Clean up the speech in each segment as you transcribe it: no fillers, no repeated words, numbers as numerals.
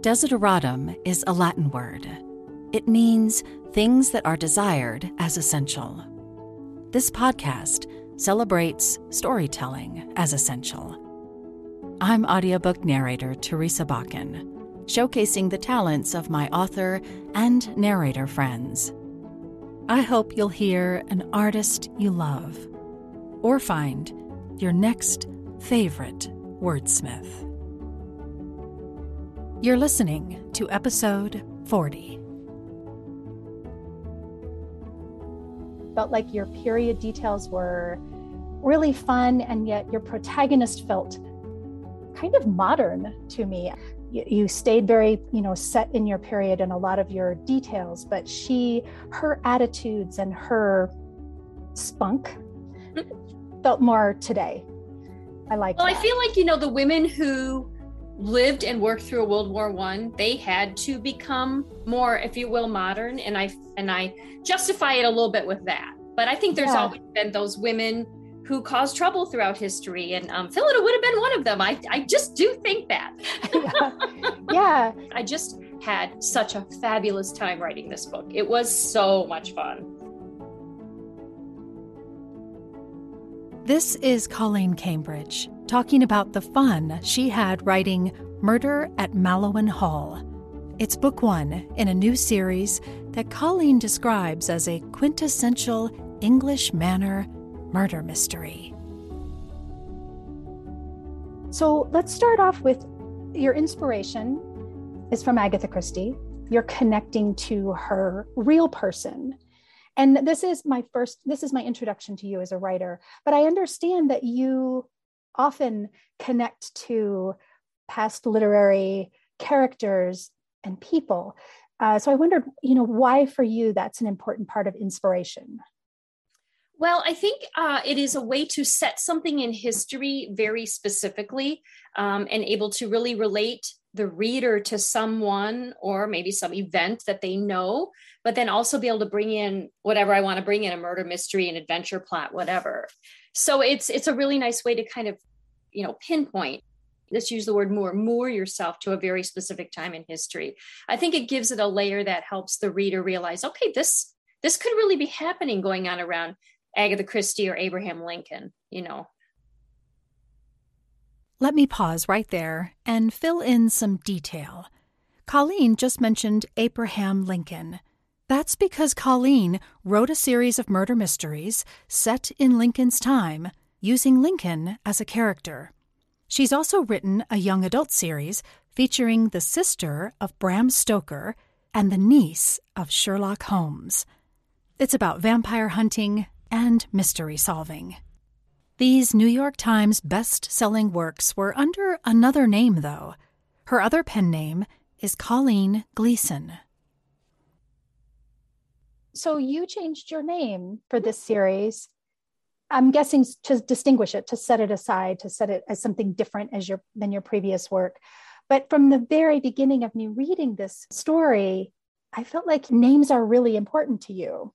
Desideratum is a Latin word. It means things that are desired as essential. This podcast celebrates storytelling as essential. I'm audiobook narrator Teresa Bakken, showcasing the talents of my author and narrator friends. I hope you'll hear an artist you love or find your next favorite wordsmith. You're listening to episode 40. Felt like your period details were really fun, and yet your protagonist felt kind of modern to me. You stayed very, set in your period and a lot of your details, but her attitudes and her spunk felt more today. I like that. I feel like, the women who lived and worked through World War I, they had to become more, if you will, modern. And I justify it a little bit with that. But I think there's always been those women who caused trouble throughout history. And Phyllida would have been one of them. I just do think that. Yeah. I just had such a fabulous time writing this book. It was so much fun. This is Colleen Cambridge, talking about the fun she had writing Murder at Mallowan Hall. It's book one in a new series that Colleen describes as a quintessential English manor murder mystery. So let's start off with your inspiration is from Agatha Christie. You're connecting to her real person. And this is my introduction to you as a writer, but I understand that you often connect to past literary characters and people. So I wondered, why for you that's an important part of inspiration? Well, I think it is a way to set something in history very specifically, and able to really relate the reader to someone or maybe some event that they know, but then also be able to bring in whatever I want to bring in, a murder mystery, an adventure plot, whatever. So it's a really nice way to kind of, pinpoint. Let's use the word moor yourself to a very specific time in history. I think it gives it a layer that helps the reader realize, okay, this could really be happening going on around Agatha Christie or Abraham Lincoln, Let me pause right there and fill in some detail. Colleen just mentioned Abraham Lincoln. That's because Colleen wrote a series of murder mysteries set in Lincoln's time, using Lincoln as a character. She's also written a young adult series featuring the sister of Bram Stoker and the niece of Sherlock Holmes. It's about vampire hunting and mystery solving. These New York Times best-selling works were under another name, though. Her other pen name is Colleen Gleason. So you changed your name for this series. I'm guessing to distinguish it, to set it aside, to set it as something different as than your previous work. But from the very beginning of me reading this story, I felt like names are really important to you.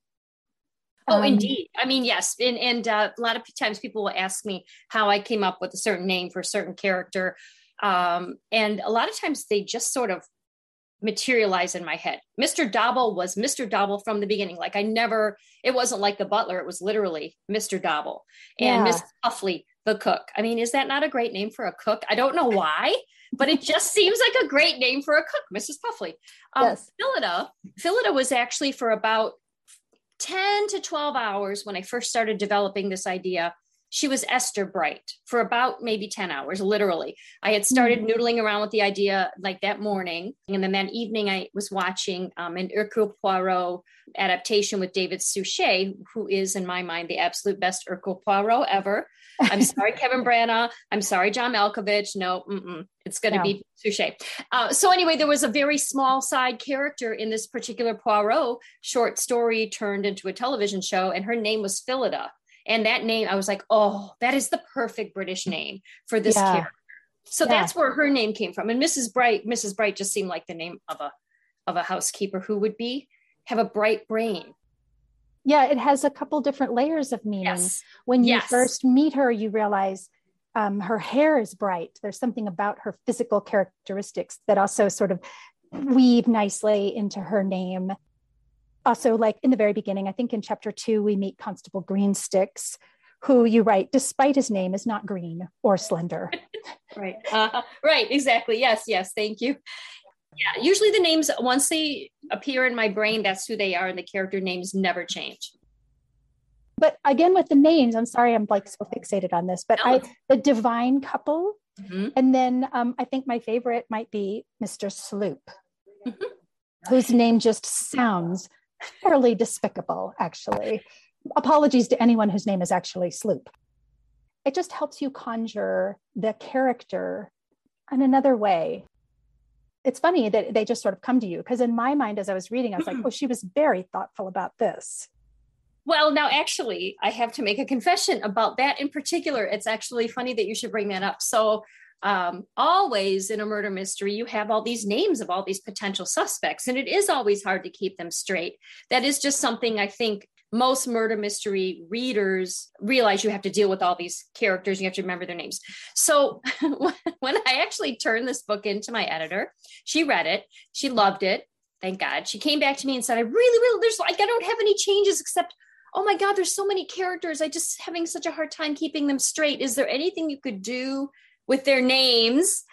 Oh, indeed. I mean, yes. And a lot of times people will ask me how I came up with a certain name for a certain character. And a lot of times they just sort of materialize in my head. Mr. Dobble was Mr. Dobble from the beginning. Like it wasn't like the butler. It was literally Mr. Dobble and Mrs. Puffley, the cook. I mean, is that not a great name for a cook? I don't know why, but it just seems like a great name for a cook, Mrs. Puffley. Yes. Phyllida was actually for about 10 to 12 hours when I first started developing this idea. She was Esther Bright for about maybe 10 hours, literally. I had started noodling around with the idea like that morning. And then that evening I was watching an Hercule Poirot adaptation with David Suchet, who is, in my mind, the absolute best Hercule Poirot ever. I'm sorry, Kevin Branagh. I'm sorry, John Malkovich. No, it's going to be Suchet. So anyway, there was a very small side character in this particular Poirot short story turned into a television show, and her name was Phyllida. And that name, I was like, oh, that is the perfect British name for this character. So that's where her name came from. And Mrs. Bright just seemed like the name of a housekeeper who would have a bright brain. Yeah, it has a couple different layers of meaning. When you first meet her, you realize Her hair is bright. There's something about her physical characteristics that also sort of weave nicely into her name. Also, like in the very beginning, I think in chapter 2, we meet Constable Greensticks, who you write, despite his name, is not green or slender. Right. Right. Exactly. Yes. Yes. Thank you. Yeah. Usually the names, once they appear in my brain, that's who they are. And the character names never change. But again, with the names, I'm sorry, I'm like so fixated on this, but the divine couple. Mm-hmm. And then I think my favorite might be Mr. Sloop, mm-hmm. whose name just sounds fairly despicable, actually. Apologies to anyone whose name is actually Sloop. It just helps you conjure the character in another way. It's funny that they just sort of come to you, because in my mind, as I was reading, I was like, oh, she was very thoughtful about this. Well, now, actually, I have to make a confession about that in particular. It's actually funny that you should bring that up. So always in a murder mystery, you have all these names of all these potential suspects, and it is always hard to keep them straight. That is just something I think most murder mystery readers realize. You have to deal with all these characters. You have to remember their names. So when I actually turned this book into my editor, she read it. She loved it. Thank God. She came back to me and said, there's like, I don't have any changes except, oh my God, there's so many characters. I just having such a hard time keeping them straight. Is there anything you could do with their names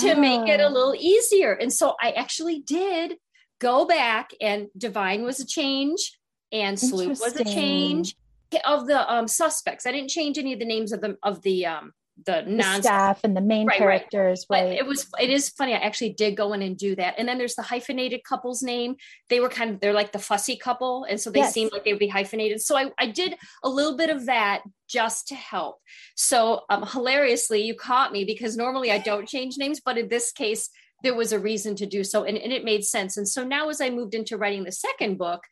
to make it a little easier? And so I actually did go back, and Divine was a change and Sloop was a change of the suspects. I didn't change any of the names of the staff and the main characters. Right. But it is funny. I actually did go in and do that. And then there's the hyphenated couple's name. They were they're like the fussy couple. And so they seemed like they would be hyphenated. So I did a little bit of that just to help. So hilariously, you caught me, because normally I don't change names, but in this case, there was a reason to do so. And it made sense. And so now, as I moved into writing the second book,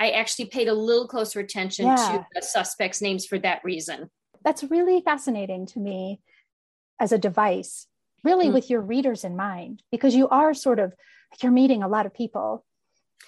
I actually paid a little closer attention to the suspects' names for that reason. That's really fascinating to me as a device, really with your readers in mind, because you are sort of, you're meeting a lot of people.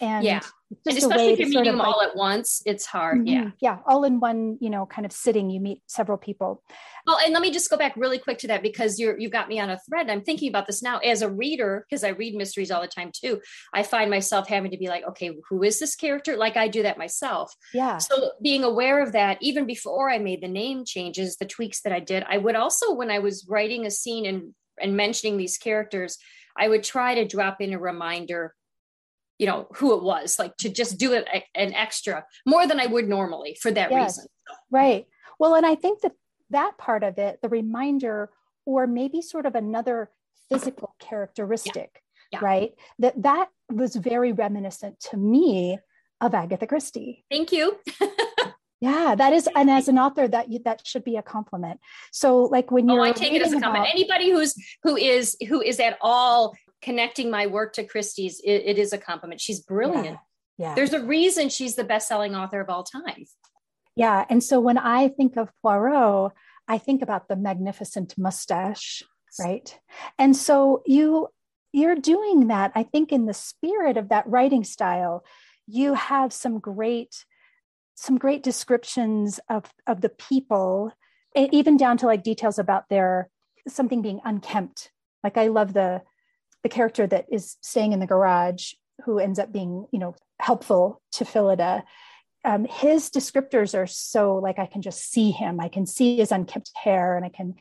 And, and especially if you're meeting them all at once, it's hard. Mm-hmm, yeah. All in one, kind of sitting, you meet several people. Well, and let me just go back really quick to that, because you got me on a thread. I'm thinking about this now as a reader, because I read mysteries all the time too. I find myself having to be like, okay, who is this character? Like, I do that myself. Yeah. So being aware of that, even before I made the name changes, the tweaks that I did, I would also, when I was writing a scene and mentioning these characters, I would try to drop in a reminder, who it was, like to just do it an extra more than I would normally for that reason. Right. Well, and I think that part of it, the reminder, or maybe sort of another physical characteristic, right? That was very reminiscent to me of Agatha Christie. Thank you. That is, and as an author, that should be a compliment. So like when I take it as a compliment. Anybody who is at all connecting my work to Christie's, it is a compliment. She's brilliant. Yeah. There's a reason she's the best-selling author of all time. Yeah. And so when I think of Poirot, I think about the magnificent mustache, right? And so you're doing that, I think, in the spirit of that writing style. You have some great descriptions of the people, even down to like details about their something being unkempt. Like I love the character that is staying in the garage, who ends up being, helpful to Phyllida. His descriptors are so like, I can just see him. I can see his unkempt hair, and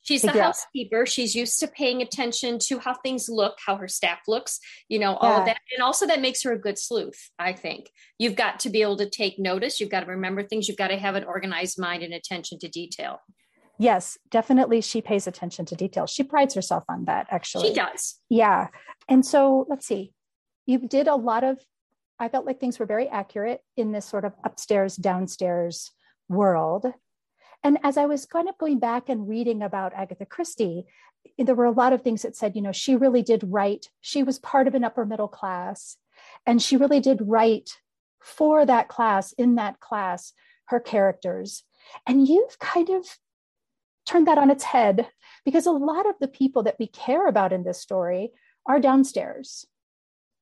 she's the housekeeper. She's used to paying attention to how things look, how her staff looks, all of that. And also that makes her a good sleuth, I think. You've got to be able to take notice. You've got to remember things. You've got to have an organized mind and attention to detail. Yes, definitely. She pays attention to detail. She prides herself on that, actually. She does. Yeah. And so let's see, you did a lot of, I felt like things were very accurate in this sort of upstairs, downstairs world. And as I was kind of going back and reading about Agatha Christie, there were a lot of things that said, she really did write. She was part of an upper middle class, and she really did write for that class, in that class, her characters. And you've kind of turned that on its head, because a lot of the people that we care about in this story are downstairs.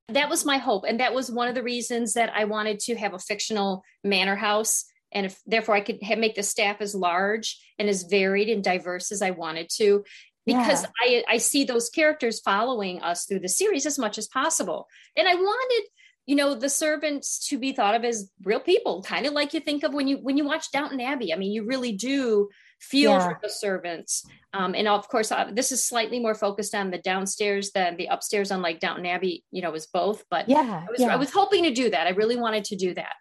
That was my hope. And that was one of the reasons that I wanted to have a fictional manor house And if, therefore I could make the staff as large and as varied and diverse as I wanted to, because I see those characters following us through the series as much as possible. And I wanted, you know, the servants to be thought of as real people, kind of like you think of when you watch Downton Abbey. I mean, you really do feel for the servants. And of course, this is slightly more focused on the downstairs than the upstairs, unlike Downton Abbey, you know, was both. But I was hoping to do that. I really wanted to do that.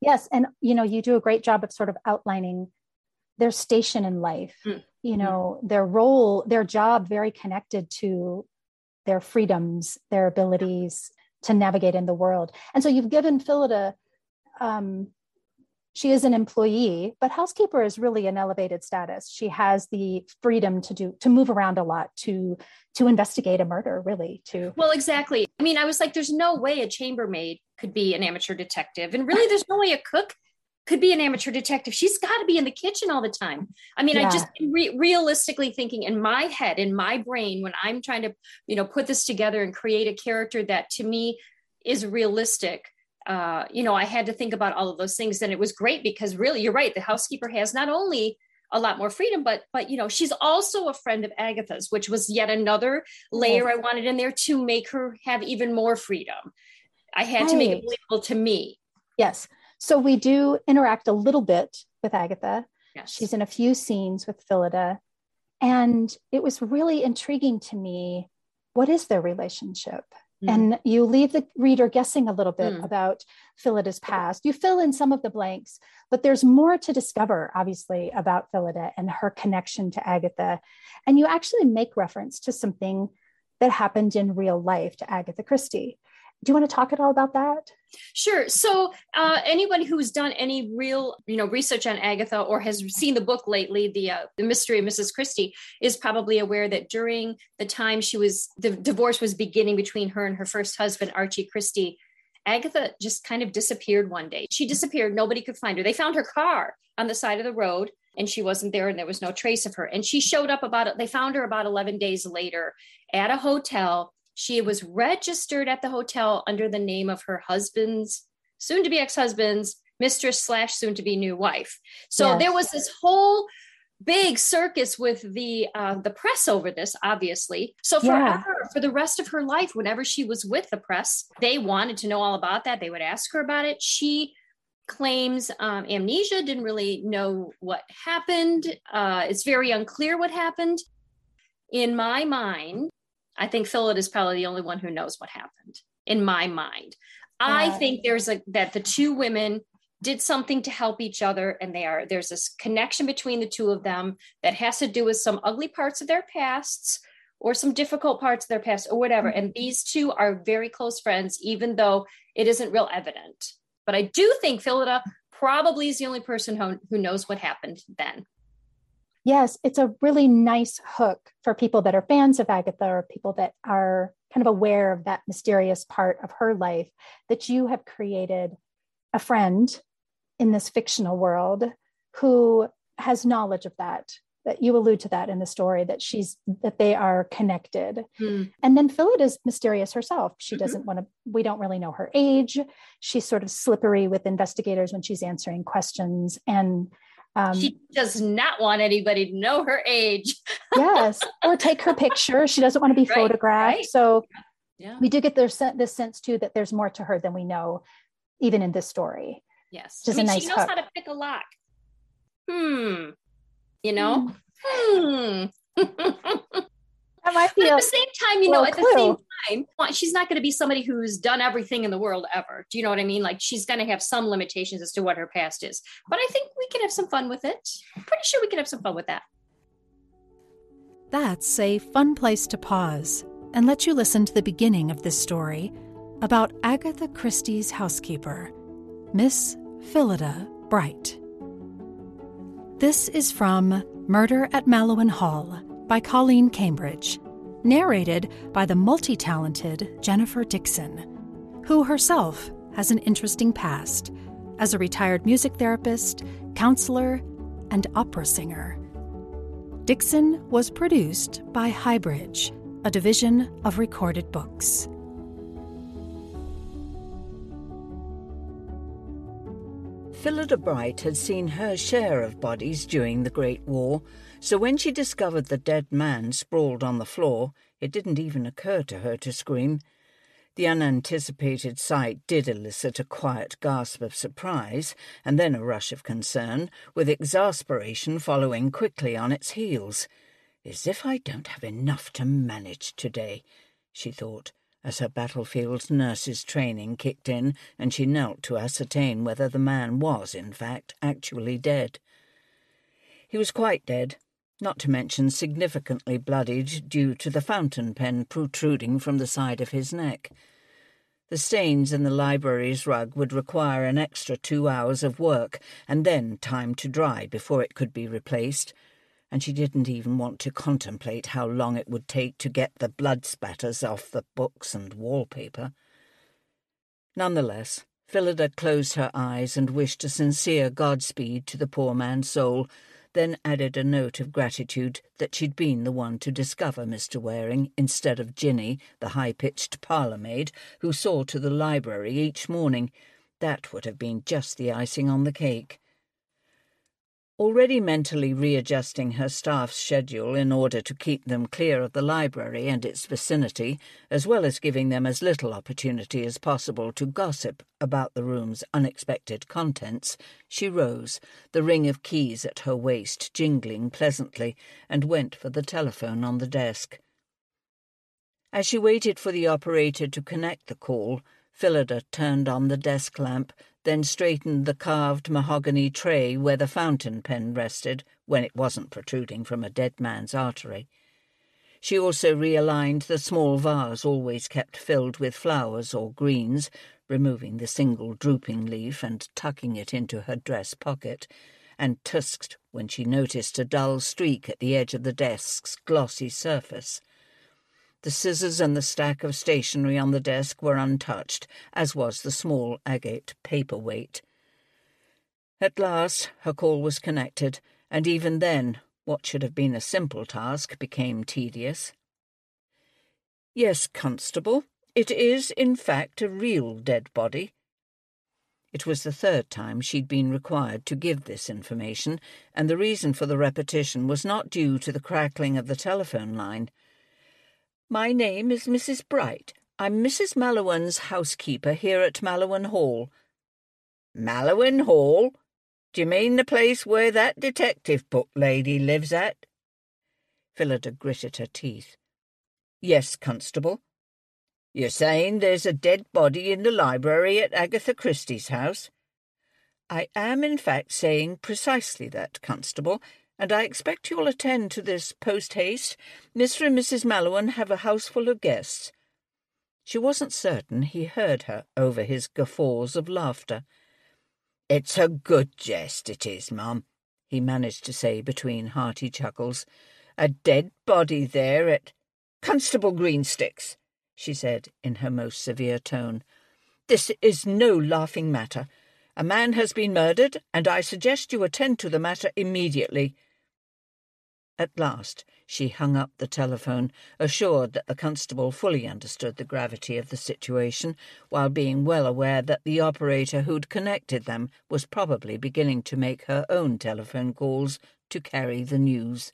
Yes. And, you know, you do a great job of sort of outlining their station in life, you know, their role, their job, very connected to their freedoms, their abilities to navigate in the world. And so you've given Phyllida, she is an employee, but housekeeper is really an elevated status. She has the freedom to move around a lot, to investigate a murder, really. Well, exactly. I mean, I was like, there's no way a chambermaid could be an amateur detective. And really, there's no way a cook could be an amateur detective. She's got to be in the kitchen all the time. I mean, I just realistically thinking in my head, in my brain, when I'm trying to, you know, put this together and create a character that to me is realistic, you know, I had to think about all of those things. And it was great because really, you're right. The housekeeper has not only a lot more freedom, but, you know, she's also a friend of Agatha's, which was yet another layer I wanted in there to make her have even more freedom. I had to make it believable to me. Yes. So we do interact a little bit with Agatha. Yes. She's in a few scenes with Phyllida. And it was really intriguing to me. What is their relationship? Mm. And you leave the reader guessing a little bit about Phylida's past. You fill in some of the blanks, but there's more to discover, obviously, about Phyllida and her connection to Agatha. And you actually make reference to something that happened in real life to Agatha Christie. Do you want to talk at all about that? Sure. So anybody who's done any real, you know, research on Agatha or has seen the book lately, the Mystery of Mrs. Christie, is probably aware that during the time the divorce was beginning between her and her first husband, Archie Christie, Agatha just kind of disappeared one day. She disappeared. Nobody could find her. They found her car on the side of the road and she wasn't there and there was no trace of her. And she showed up they found her about 11 days later at a hotel. She was registered at the hotel under the name of her husband's, soon-to-be ex-husband's, mistress/soon-to-be new wife. So there was this whole big circus with the press over this, obviously. So forever, for the rest of her life, whenever she was with the press, they wanted to know all about that. They would ask her about it. She claims amnesia, didn't really know what happened. It's very unclear what happened. In my mind, I think Phyllida is probably the only one who knows what happened. In my mind, I think that the two women did something to help each other, and there's this connection between the two of them that has to do with some ugly parts of their pasts or some difficult parts of their past or whatever. And these two are very close friends, even though it isn't real evident. But I do think Phyllida probably is the only person who knows what happened then. Yes, it's a really nice hook for people that are fans of Agatha or people that are kind of aware of that mysterious part of her life, that you have created a friend in this fictional world who has knowledge of that you allude to that in the story, that they are connected. Mm. And then Phylida's mysterious herself. She doesn't want to, we don't really know her age. She's sort of slippery with investigators when she's answering questions, and she does not want anybody to know her age. Yes, or take her picture. She doesn't want to be photographed. Right. So we do get this sense too that there's more to her than we know, even in this story. Yes, just a nice she knows hook. How to pick a lock. You know. That might be but at the same time, you know, at the same time, she's not going to be somebody who's done everything in the world ever. Do you know what I mean? Like, she's going to have some limitations as to what her past is. But I think we can have some fun with it. I'm pretty sure we can have some fun with that. That's a fun place to pause and let you listen to the beginning of this story about Agatha Christie's housekeeper, Miss Phyllida Bright. This is from Murder at Mallowan Hall, by Colleen Cambridge, narrated by the multi-talented Jennifer Dixon, who herself has an interesting past as a retired music therapist, counselor, and opera singer. Dixon was produced by Highbridge, a division of Recorded Books. Phyllida Bright had seen her share of bodies during the Great War, so when she discovered the dead man sprawled on the floor, it didn't even occur to her to scream. The unanticipated sight did elicit a quiet gasp of surprise, and then a rush of concern, with exasperation following quickly on its heels. "As if I don't have enough to manage today," she thought, as her battlefield nurse's training kicked in, and she knelt to ascertain whether the man was, in fact, actually dead. He was quite dead, not to mention significantly bloodied due to the fountain pen protruding from the side of his neck. The stains in the library's rug would require an extra 2 hours of work and then time to dry before it could be replaced, and she didn't even want to contemplate how long it would take to get the blood spatters off the books and wallpaper. Nonetheless, Phyllida closed her eyes and wished a sincere Godspeed to the poor man's soul, then added a note of gratitude that she'd been the one to discover Mr. Waring instead of Jinny, the high-pitched parlour-maid, who saw to the library each morning. That would have been just the icing on the cake. Already mentally readjusting her staff's schedule in order to keep them clear of the library and its vicinity, as well as giving them as little opportunity as possible to gossip about the room's unexpected contents, she rose, the ring of keys at her waist jingling pleasantly, and went for the telephone on the desk. As she waited for the operator to connect the call, Phyllida turned on the desk lamp, then straightened the carved mahogany tray where the fountain pen rested when it wasn't protruding from a dead man's artery. She also realigned the small vase always kept filled with flowers or greens, removing the single drooping leaf and tucking it into her dress pocket, and tusked when she noticed a dull streak at the edge of the desk's glossy surface. The scissors and the stack of stationery on the desk were untouched, as was the small agate paperweight. At last her call was connected, and even then what should have been a simple task became tedious. "Yes, Constable, it is in fact a real dead body." It was the third time she'd been required to give this information, and the reason for the repetition was not due to the crackling of the telephone line. "My name is Mrs. Bright. I'm Mrs. Mallowan's housekeeper here at Mallowan Hall." "Mallowan Hall? Do you mean the place where that detective book lady lives at?" Phyllida gritted her teeth. "Yes, Constable." "You're saying there's a dead body in the library at Agatha Christie's house?" "I am, in fact, saying precisely that, Constable, and I expect you'll attend to this post-haste. Mr. and Mrs. Mallowan have a house full of guests." She wasn't certain he heard her over his guffaws of laughter. "It's a good jest, it is, Mum," he managed to say between hearty chuckles. "A dead body there at—" "Constable Greensticks," she said in her most severe tone, "this is no laughing matter. A man has been murdered, and I suggest you attend to the matter immediately." At last she hung up the telephone, assured that the constable fully understood the gravity of the situation, while being well aware that the operator who'd connected them was probably beginning to make her own telephone calls to carry the news.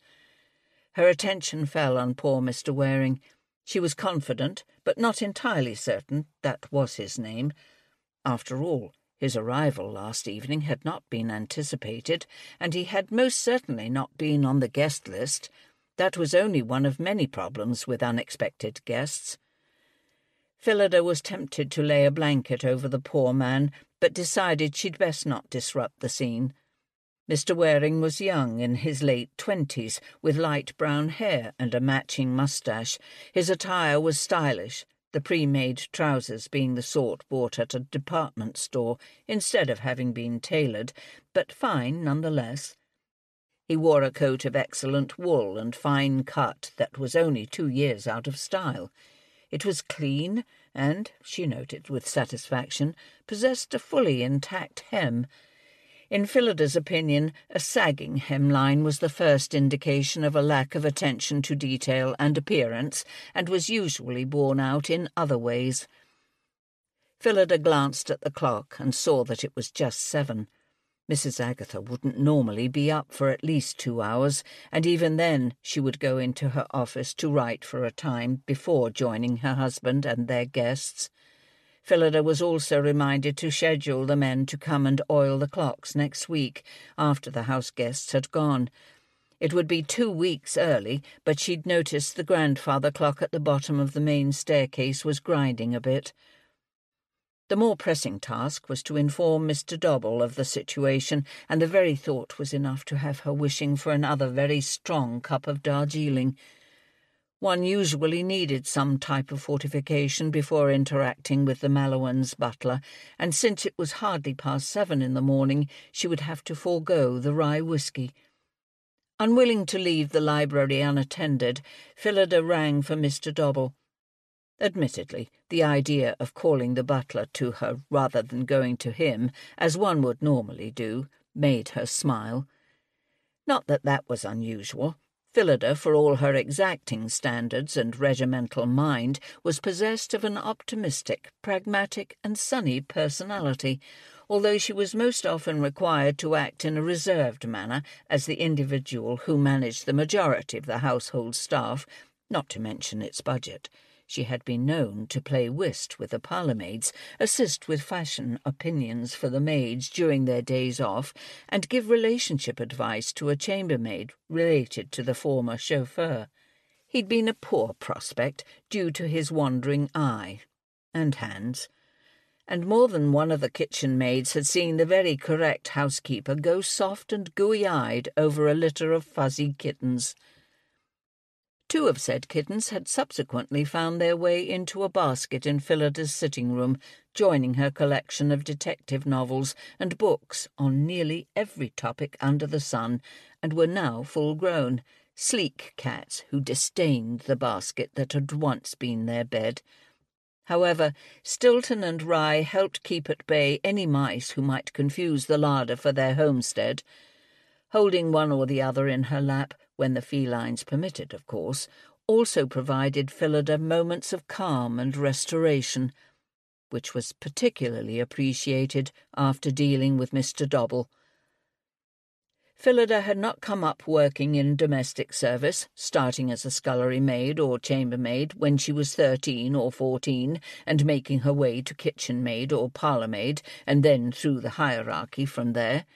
Her attention fell on poor Mr. Waring. She was confident, but not entirely certain, that was his name. After all, his arrival last evening had not been anticipated, and he had most certainly not been on the guest list. That was only one of many problems with unexpected guests. Phyllida was tempted to lay a blanket over the poor man, but decided she'd best not disrupt the scene. Mr. Waring was young, in his late 20s, with light brown hair and a matching moustache. His attire was stylish, the pre-made trousers being the sort bought at a department store instead of having been tailored, but fine nonetheless. He wore a coat of excellent wool and fine cut that was only 2 years out of style. It was clean and, she noted with satisfaction, possessed a fully intact hem. In Phylida's opinion, a sagging hemline was the first indication of a lack of attention to detail and appearance, and was usually borne out in other ways. Phyllida glanced at the clock and saw that it was just 7. Mrs. Agatha wouldn't normally be up for at least 2 hours, and even then she would go into her office to write for a time before joining her husband and their guests. Phyllida was also reminded to schedule the men to come and oil the clocks next week, after the house guests had gone. It would be 2 weeks early, but she'd noticed the grandfather clock at the bottom of the main staircase was grinding a bit. The more pressing task was to inform Mr. Dobble of the situation, and the very thought was enough to have her wishing for another very strong cup of Darjeeling. One usually needed some type of fortification before interacting with the Mallowans' butler, and since it was hardly past 7 in the morning, she would have to forego the rye whisky. Unwilling to leave the library unattended, Phyllida rang for Mr. Dobble. Admittedly, the idea of calling the butler to her rather than going to him, as one would normally do, made her smile. Not that that was unusual. Phyllida, for all her exacting standards and regimental mind, was possessed of an optimistic, pragmatic, and sunny personality, although she was most often required to act in a reserved manner as the individual who managed the majority of the household staff, not to mention its budget. She had been known to play whist with the parlourmaids, assist with fashion opinions for the maids during their days off, and give relationship advice to a chambermaid related to the former chauffeur. He'd been a poor prospect due to his wandering eye and hands, and more than one of the kitchen maids had seen the very correct housekeeper go soft and gooey-eyed over a litter of fuzzy kittens. 2 of said kittens had subsequently found their way into a basket in Phylida's sitting-room, joining her collection of detective novels and books on nearly every topic under the sun, and were now full-grown, sleek cats who disdained the basket that had once been their bed. However, Stilton and Rye helped keep at bay any mice who might confuse the larder for their homestead. Holding one or the other in her lap, when the felines permitted, of course, also provided Phyllida moments of calm and restoration, which was particularly appreciated after dealing with Mr. Dobble. Phyllida had not come up working in domestic service, starting as a scullery maid or chambermaid when she was 13 or 14, and making her way to kitchenmaid or parlourmaid, and then through the hierarchy from there.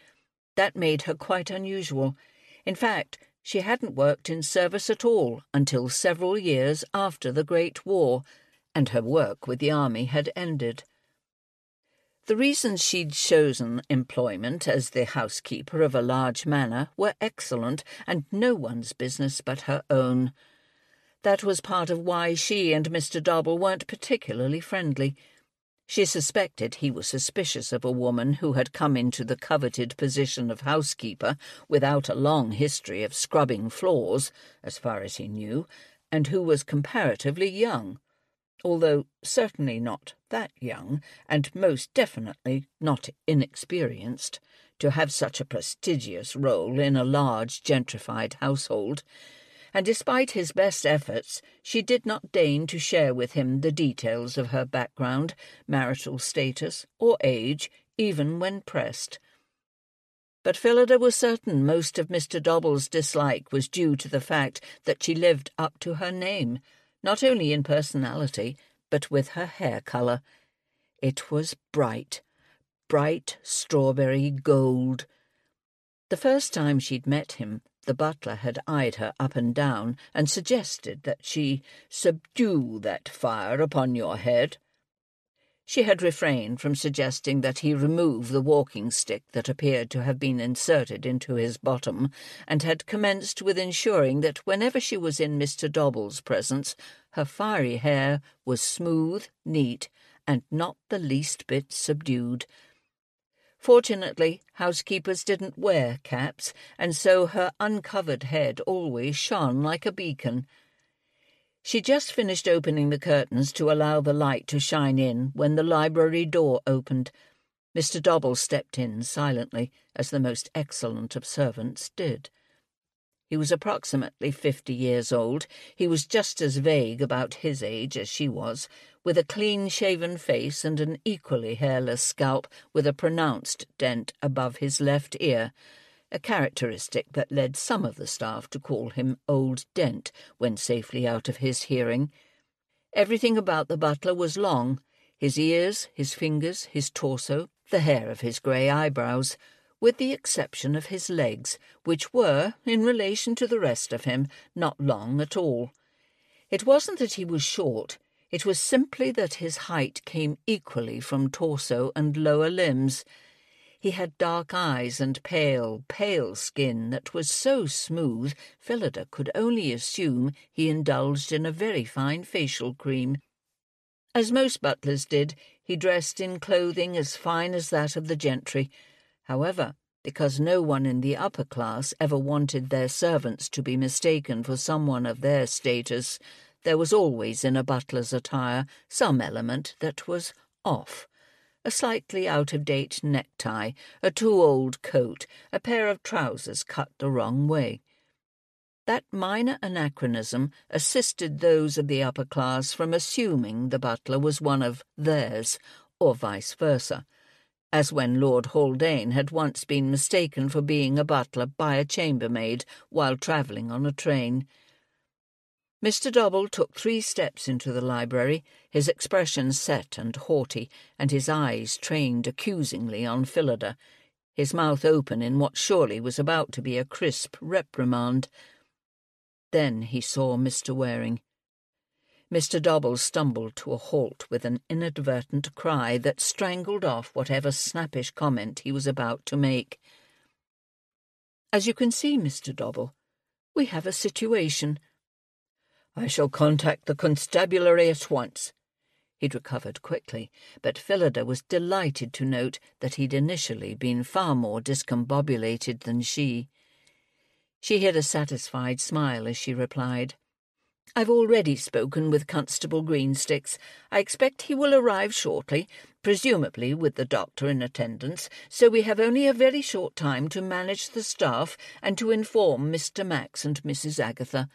That made her quite unusual. In fact, she hadn't worked in service at all until several years after the Great War, and her work with the army had ended. The reasons she'd chosen employment as the housekeeper of a large manor were excellent and no one's business but her own. That was part of why she and Mr. Dobble weren't particularly friendly. She suspected he was suspicious of a woman who had come into the coveted position of housekeeper without a long history of scrubbing floors, as far as he knew, and who was comparatively young, although certainly not that young, and most definitely not inexperienced, to have such a prestigious role in a large gentrified household. And despite his best efforts, she did not deign to share with him the details of her background, marital status, or age, even when pressed. But Phyllida was certain most of Mr. Dobble's dislike was due to the fact that she lived up to her name, not only in personality, but with her hair colour. It was bright, bright strawberry gold. The first time she'd met him, the butler had eyed her up and down, and suggested that she subdue that fire upon your head. She had refrained from suggesting that he remove the walking-stick that appeared to have been inserted into his bottom, and had commenced with ensuring that whenever she was in Mr. Dobble's presence, her fiery hair was smooth, neat, and not the least bit subdued. Fortunately, housekeepers didn't wear caps, and so her uncovered head always shone like a beacon. She just finished opening the curtains to allow the light to shine in when the library door opened. Mr. Dobble stepped in silently, as the most excellent of servants did. He was approximately 50 years old. He was just as vague about his age as she was, with a clean-shaven face and an equally hairless scalp with a pronounced dent above his left ear, a characteristic that led some of the staff to call him Old Dent when safely out of his hearing. Everything about the butler was long, his ears, his fingers, his torso, the hair of his grey eyebrows, with the exception of his legs, which were, in relation to the rest of him, not long at all. It wasn't that he was short, it was simply that his height came equally from torso and lower limbs. He had dark eyes and pale, pale skin that was so smooth Phyllida could only assume he indulged in a very fine facial cream. As most butlers did, he dressed in clothing as fine as that of the gentry. However, because no one in the upper class ever wanted their servants to be mistaken for someone of their status, there was always in a butler's attire some element that was off. A slightly out-of-date necktie, a too-old coat, a pair of trousers cut the wrong way. That minor anachronism assisted those of the upper class from assuming the butler was one of theirs, or vice versa, as when Lord Haldane had once been mistaken for being a butler by a chambermaid while travelling on a train. Mr. Dobble took 3 steps into the library, his expression set and haughty, and his eyes trained accusingly on Phyllida, his mouth open in what surely was about to be a crisp reprimand. Then he saw Mr. Waring. Mr. Dobble stumbled to a halt with an inadvertent cry that strangled off whatever snappish comment he was about to make. "As you can see, Mr. Dobble, we have a situation." "I shall contact the constabulary at once." He'd recovered quickly, but Phyllida was delighted to note that he'd initially been far more discombobulated than she. She hid a satisfied smile as she replied, "I've already spoken with Constable Greensticks. I expect he will arrive shortly, presumably with the doctor in attendance, so we have only a very short time to manage the staff and to inform Mr. Max and Mrs. Agatha."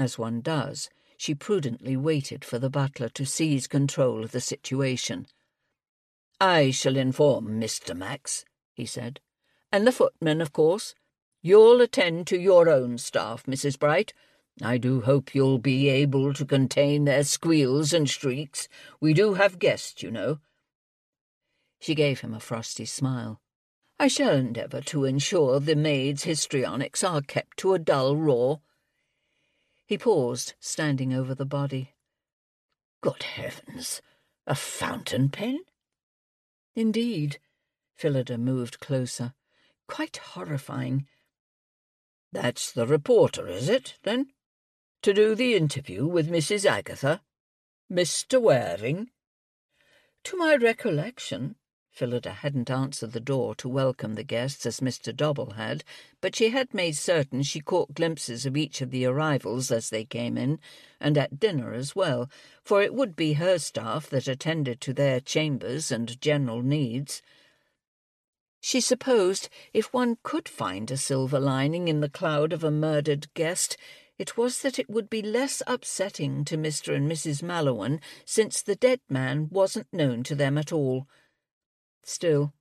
As one does, she prudently waited for the butler to seize control of the situation. "I shall inform Mr. Max," he said, "and the footman, of course. You'll attend to your own staff, Mrs. Bright. I do hope you'll be able to contain their squeals and shrieks. We do have guests, you know." She gave him a frosty smile. "I shall endeavour to ensure the maid's histrionics are kept to a dull roar." He paused, standing over the body. "Good heavens! A fountain pen?" "Indeed." Phyllida moved closer. "Quite horrifying." "That's the reporter, is it, then? To do the interview with Mrs. Agatha? Mr. Waring?" "To my recollection." Phyllida hadn't answered the door to welcome the guests as Mr. Dobble had, but she had made certain she caught glimpses of each of the arrivals as they came in, and at dinner as well, for it would be her staff that attended to their chambers and general needs. She supposed if one could find a silver lining in the cloud of a murdered guest, it was that it would be less upsetting to Mr. and Mrs. Mallowan, since the dead man wasn't known to them at all. Still,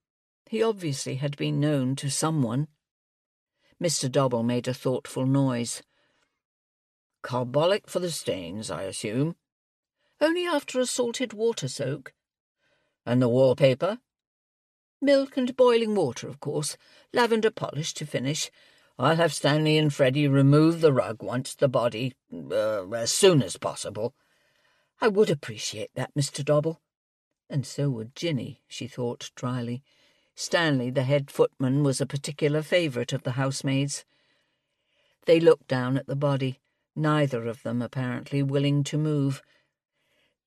he obviously had been known to someone. Mr. Dobble made a thoughtful noise. "Carbolic for the stains, I assume?" "Only after a salted water soak." "And the wallpaper?" "Milk and boiling water, of course. Lavender polish to finish. I'll have Stanley and Freddy remove the rug once the body, as soon as possible." "I would appreciate that, Mr. Dobble." And so would Jinny, she thought dryly. Stanley, the head footman, was a particular favourite of the housemaids. They looked down at the body, neither of them apparently willing to move.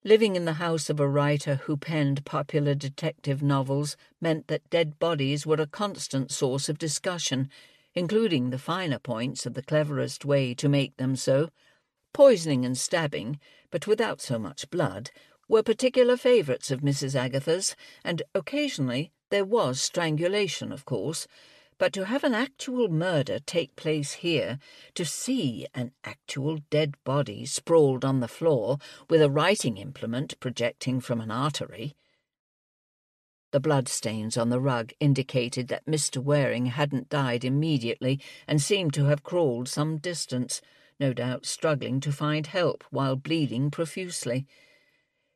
Living in the house of a writer who penned popular detective novels meant that dead bodies were a constant source of discussion, including the finer points of the cleverest way to make them so. Poisoning and stabbing, but without so much blood, were particular favourites of Mrs. Agatha's, and occasionally there was strangulation, of course, But to have an actual murder take place here, to see an actual dead body sprawled on the floor with a writing implement projecting from an artery. The bloodstains on the rug indicated that Mr. Waring hadn't died immediately and seemed to have crawled some distance, no doubt struggling to find help while bleeding profusely.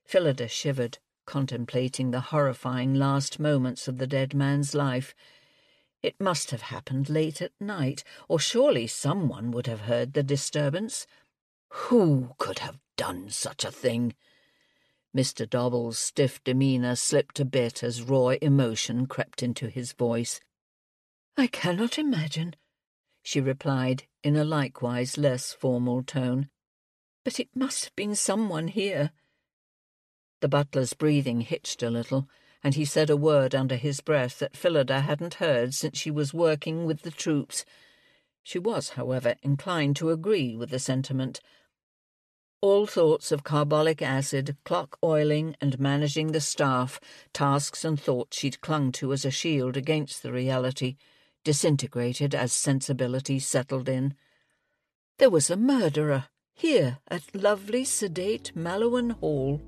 Phyllida shivered, contemplating the horrifying last moments of the dead man's life. It must have happened late at night, or surely someone would have heard the disturbance. Who could have done such a thing? Mr. Dobble's stiff demeanour slipped a bit as raw emotion crept into his voice. "I cannot imagine," she replied in a likewise less formal tone. "But it must have been someone here." The butler's breathing hitched a little, and he said a word under his breath that Phyllida hadn't heard since she was working with the troops. She was, however, inclined to agree with the sentiment. All thoughts of carbolic acid, clock oiling, and managing the staff, tasks and thoughts she'd clung to as a shield against the reality, disintegrated as sensibility settled in. There was a murderer, here at lovely, sedate Mallowan Hall.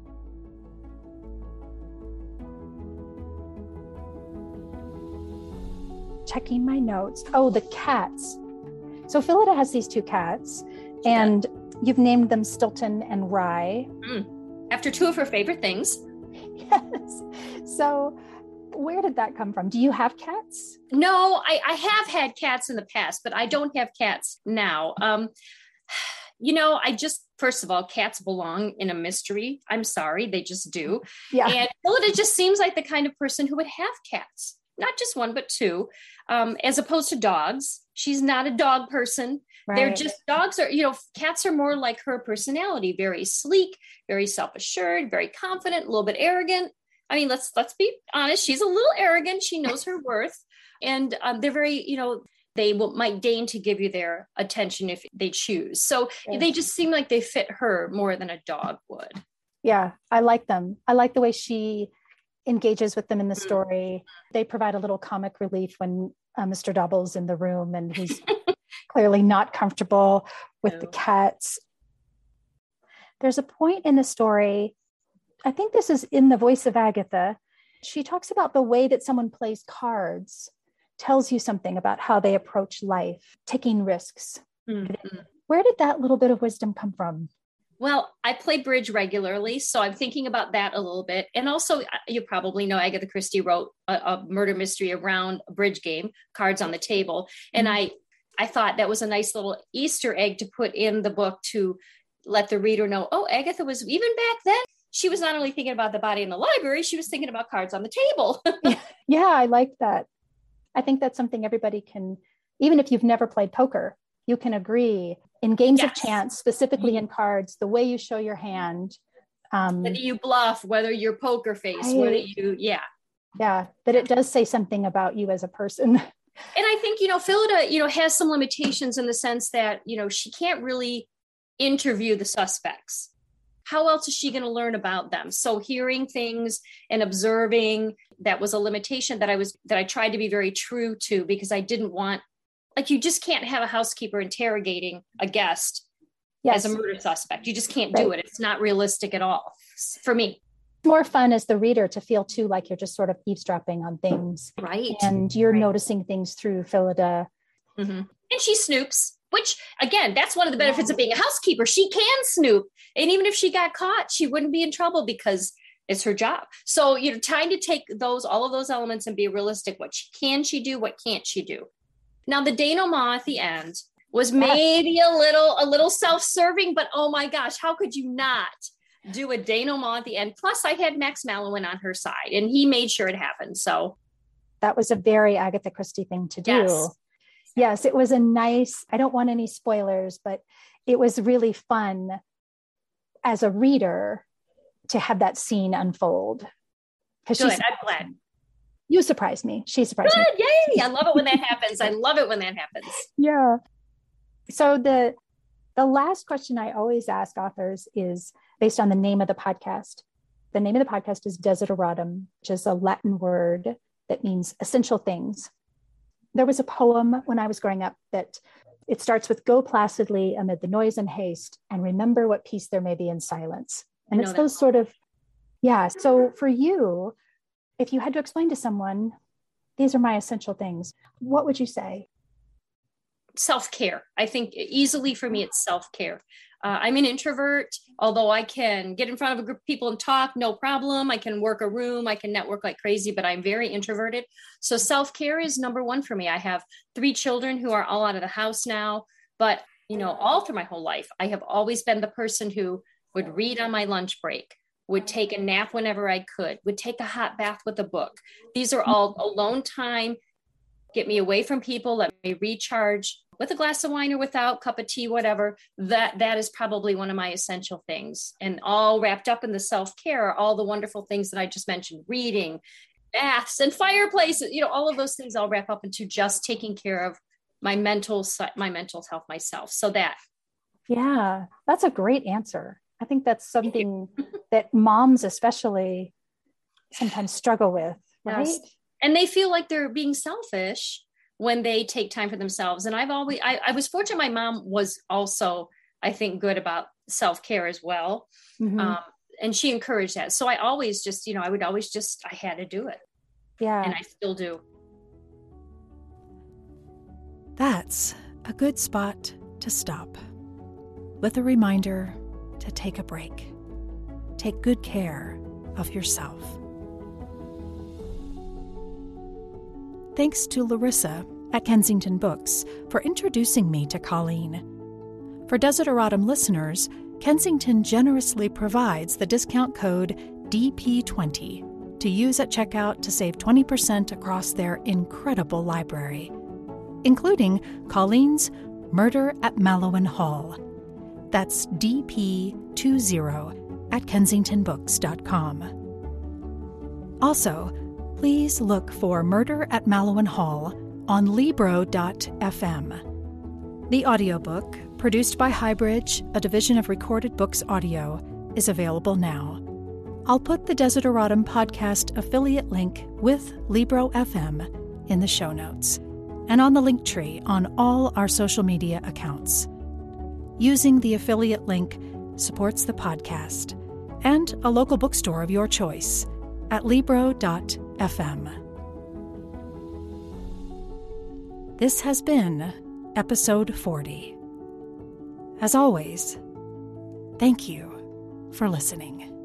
Checking my notes. Oh, the cats. So Phyllida has these two cats, and you've named them Stilton and Rye. Mm. After two of her favorite things. Yes. So where did that come from? Do you have cats? No, I have had cats in the past, but I don't have cats now. First of all, cats belong in a mystery. I'm sorry, they just do. Yeah. And Phyllida just seems like the kind of person who would have cats. Not just one, but two, as opposed to dogs. She's not a dog person. Right. They're just dogs are, cats are more like her personality, very sleek, very self-assured, very confident, a little bit arrogant. I mean, let's be honest. She's a little arrogant. She knows her worth. And they're very, they might deign to give you their attention if they choose. So they just seem like they fit her more than a dog would. Yeah, I like them. I like the way she engages with them in the story. They provide a little comic relief when Mr. Dobble's in the room and he's clearly not comfortable with the cats. There's a point in the story, I think this is in the voice of Agatha, she talks about the way that someone plays cards, tells you something about how they approach life, taking risks. Mm-hmm. Where did that little bit of wisdom come from? Well, I play bridge regularly, so I'm thinking about that a little bit. And also, you probably know Agatha Christie wrote a murder mystery around a bridge game, cards on the table. And mm-hmm. I thought that was a nice little Easter egg to put in the book to let the reader know, oh, Agatha was, even back then, she was not only thinking about the body in the library, she was thinking about cards on the table. Yeah, I like that. I think that's something everybody can, even if you've never played poker, you can agree. In games of chance, specifically in cards, the way you show your hand. Whether you bluff, whether you're poker face, whether you, Yeah, but it does say something about you as a person. And I think, Phyllida, has some limitations in the sense that, she can't really interview the suspects. How else is she going to learn about them? So hearing things and observing, that was a limitation that I tried to be very true to, because I didn't want, you just can't have a housekeeper interrogating a guest as a murder suspect. You just can't do it. It's not realistic at all for me. It's more fun as the reader to feel too like you're just sort of eavesdropping on things. Right. And you're noticing things through Phyllida. Mm-hmm. And she snoops, which again, that's one of the benefits of being a housekeeper. She can snoop. And even if she got caught, she wouldn't be in trouble because it's her job. So, trying to take all of those elements and be realistic. What can she do? What can't she do? Now, the denouement at the end was maybe a little self-serving, but oh my gosh, how could you not do a denouement at the end? Plus, I had Max Mallowan on her side, and he made sure it happened. So that was a very Agatha Christie thing to do. Yes, it was a nice, I don't want any spoilers, but it was really fun as a reader to have that scene unfold. Good, I'm glad. You surprised me. She surprised me. Yay! I love it when that happens. Yeah. So the last question I always ask authors is based on the name of the podcast. The name of the podcast is Desideratum, which is a Latin word that means essential things. There was a poem when I was growing up that it starts with, "Go placidly amid the noise and haste, and remember what peace there may be in silence." And it's those sort of, yeah. So for you, if you had to explain to someone, these are my essential things, what would you say? Self-care. I think easily for me, it's self-care. I'm an introvert, although I can get in front of a group of people and talk, no problem. I can work a room, I can network like crazy, but I'm very introverted. So self-care is number one for me. I have 3 children who are all out of the house now, but you know, all through my whole life, I have always been the person who would read on my lunch break, would take a nap whenever I could, would take a hot bath with a book. These are all alone time. Get me away from people, let me recharge with a glass of wine or without, cup of tea, whatever. That is probably one of my essential things. And all wrapped up in the self-care are all the wonderful things that I just mentioned, reading, baths and fireplaces, you know, all of those things all wrap up into just taking care of my mental health myself. So that. Yeah, that's a great answer. I think that's something that moms especially sometimes struggle with, right? Yes. And they feel like they're being selfish when they take time for themselves. And I've always, I was fortunate. My mom was also, I think, good about self-care as well. Mm-hmm. And she encouraged that. So I always just, you know, I would always just, I had to do it. Yeah. And I still do. That's a good spot to stop. With a reminder to take a break. Take good care of yourself. Thanks to Larissa at Kensington Books for introducing me to Colleen. For Desideratum listeners, Kensington generously provides the discount code DP20 to use at checkout to save 20% across their incredible library, including Colleen's Murder at Mallowan Hall. That's DP20 at kensingtonbooks.com. Also, please look for Murder at Mallowan Hall on Libro.fm. The audiobook, produced by Highbridge, a division of Recorded Books Audio, is available now. I'll put the Desideratum podcast affiliate link with Libro.fm in the show notes and on the link tree on all our social media accounts. Using the affiliate link supports the podcast and a local bookstore of your choice at Libro.fm. This has been episode 40. As always, thank you for listening.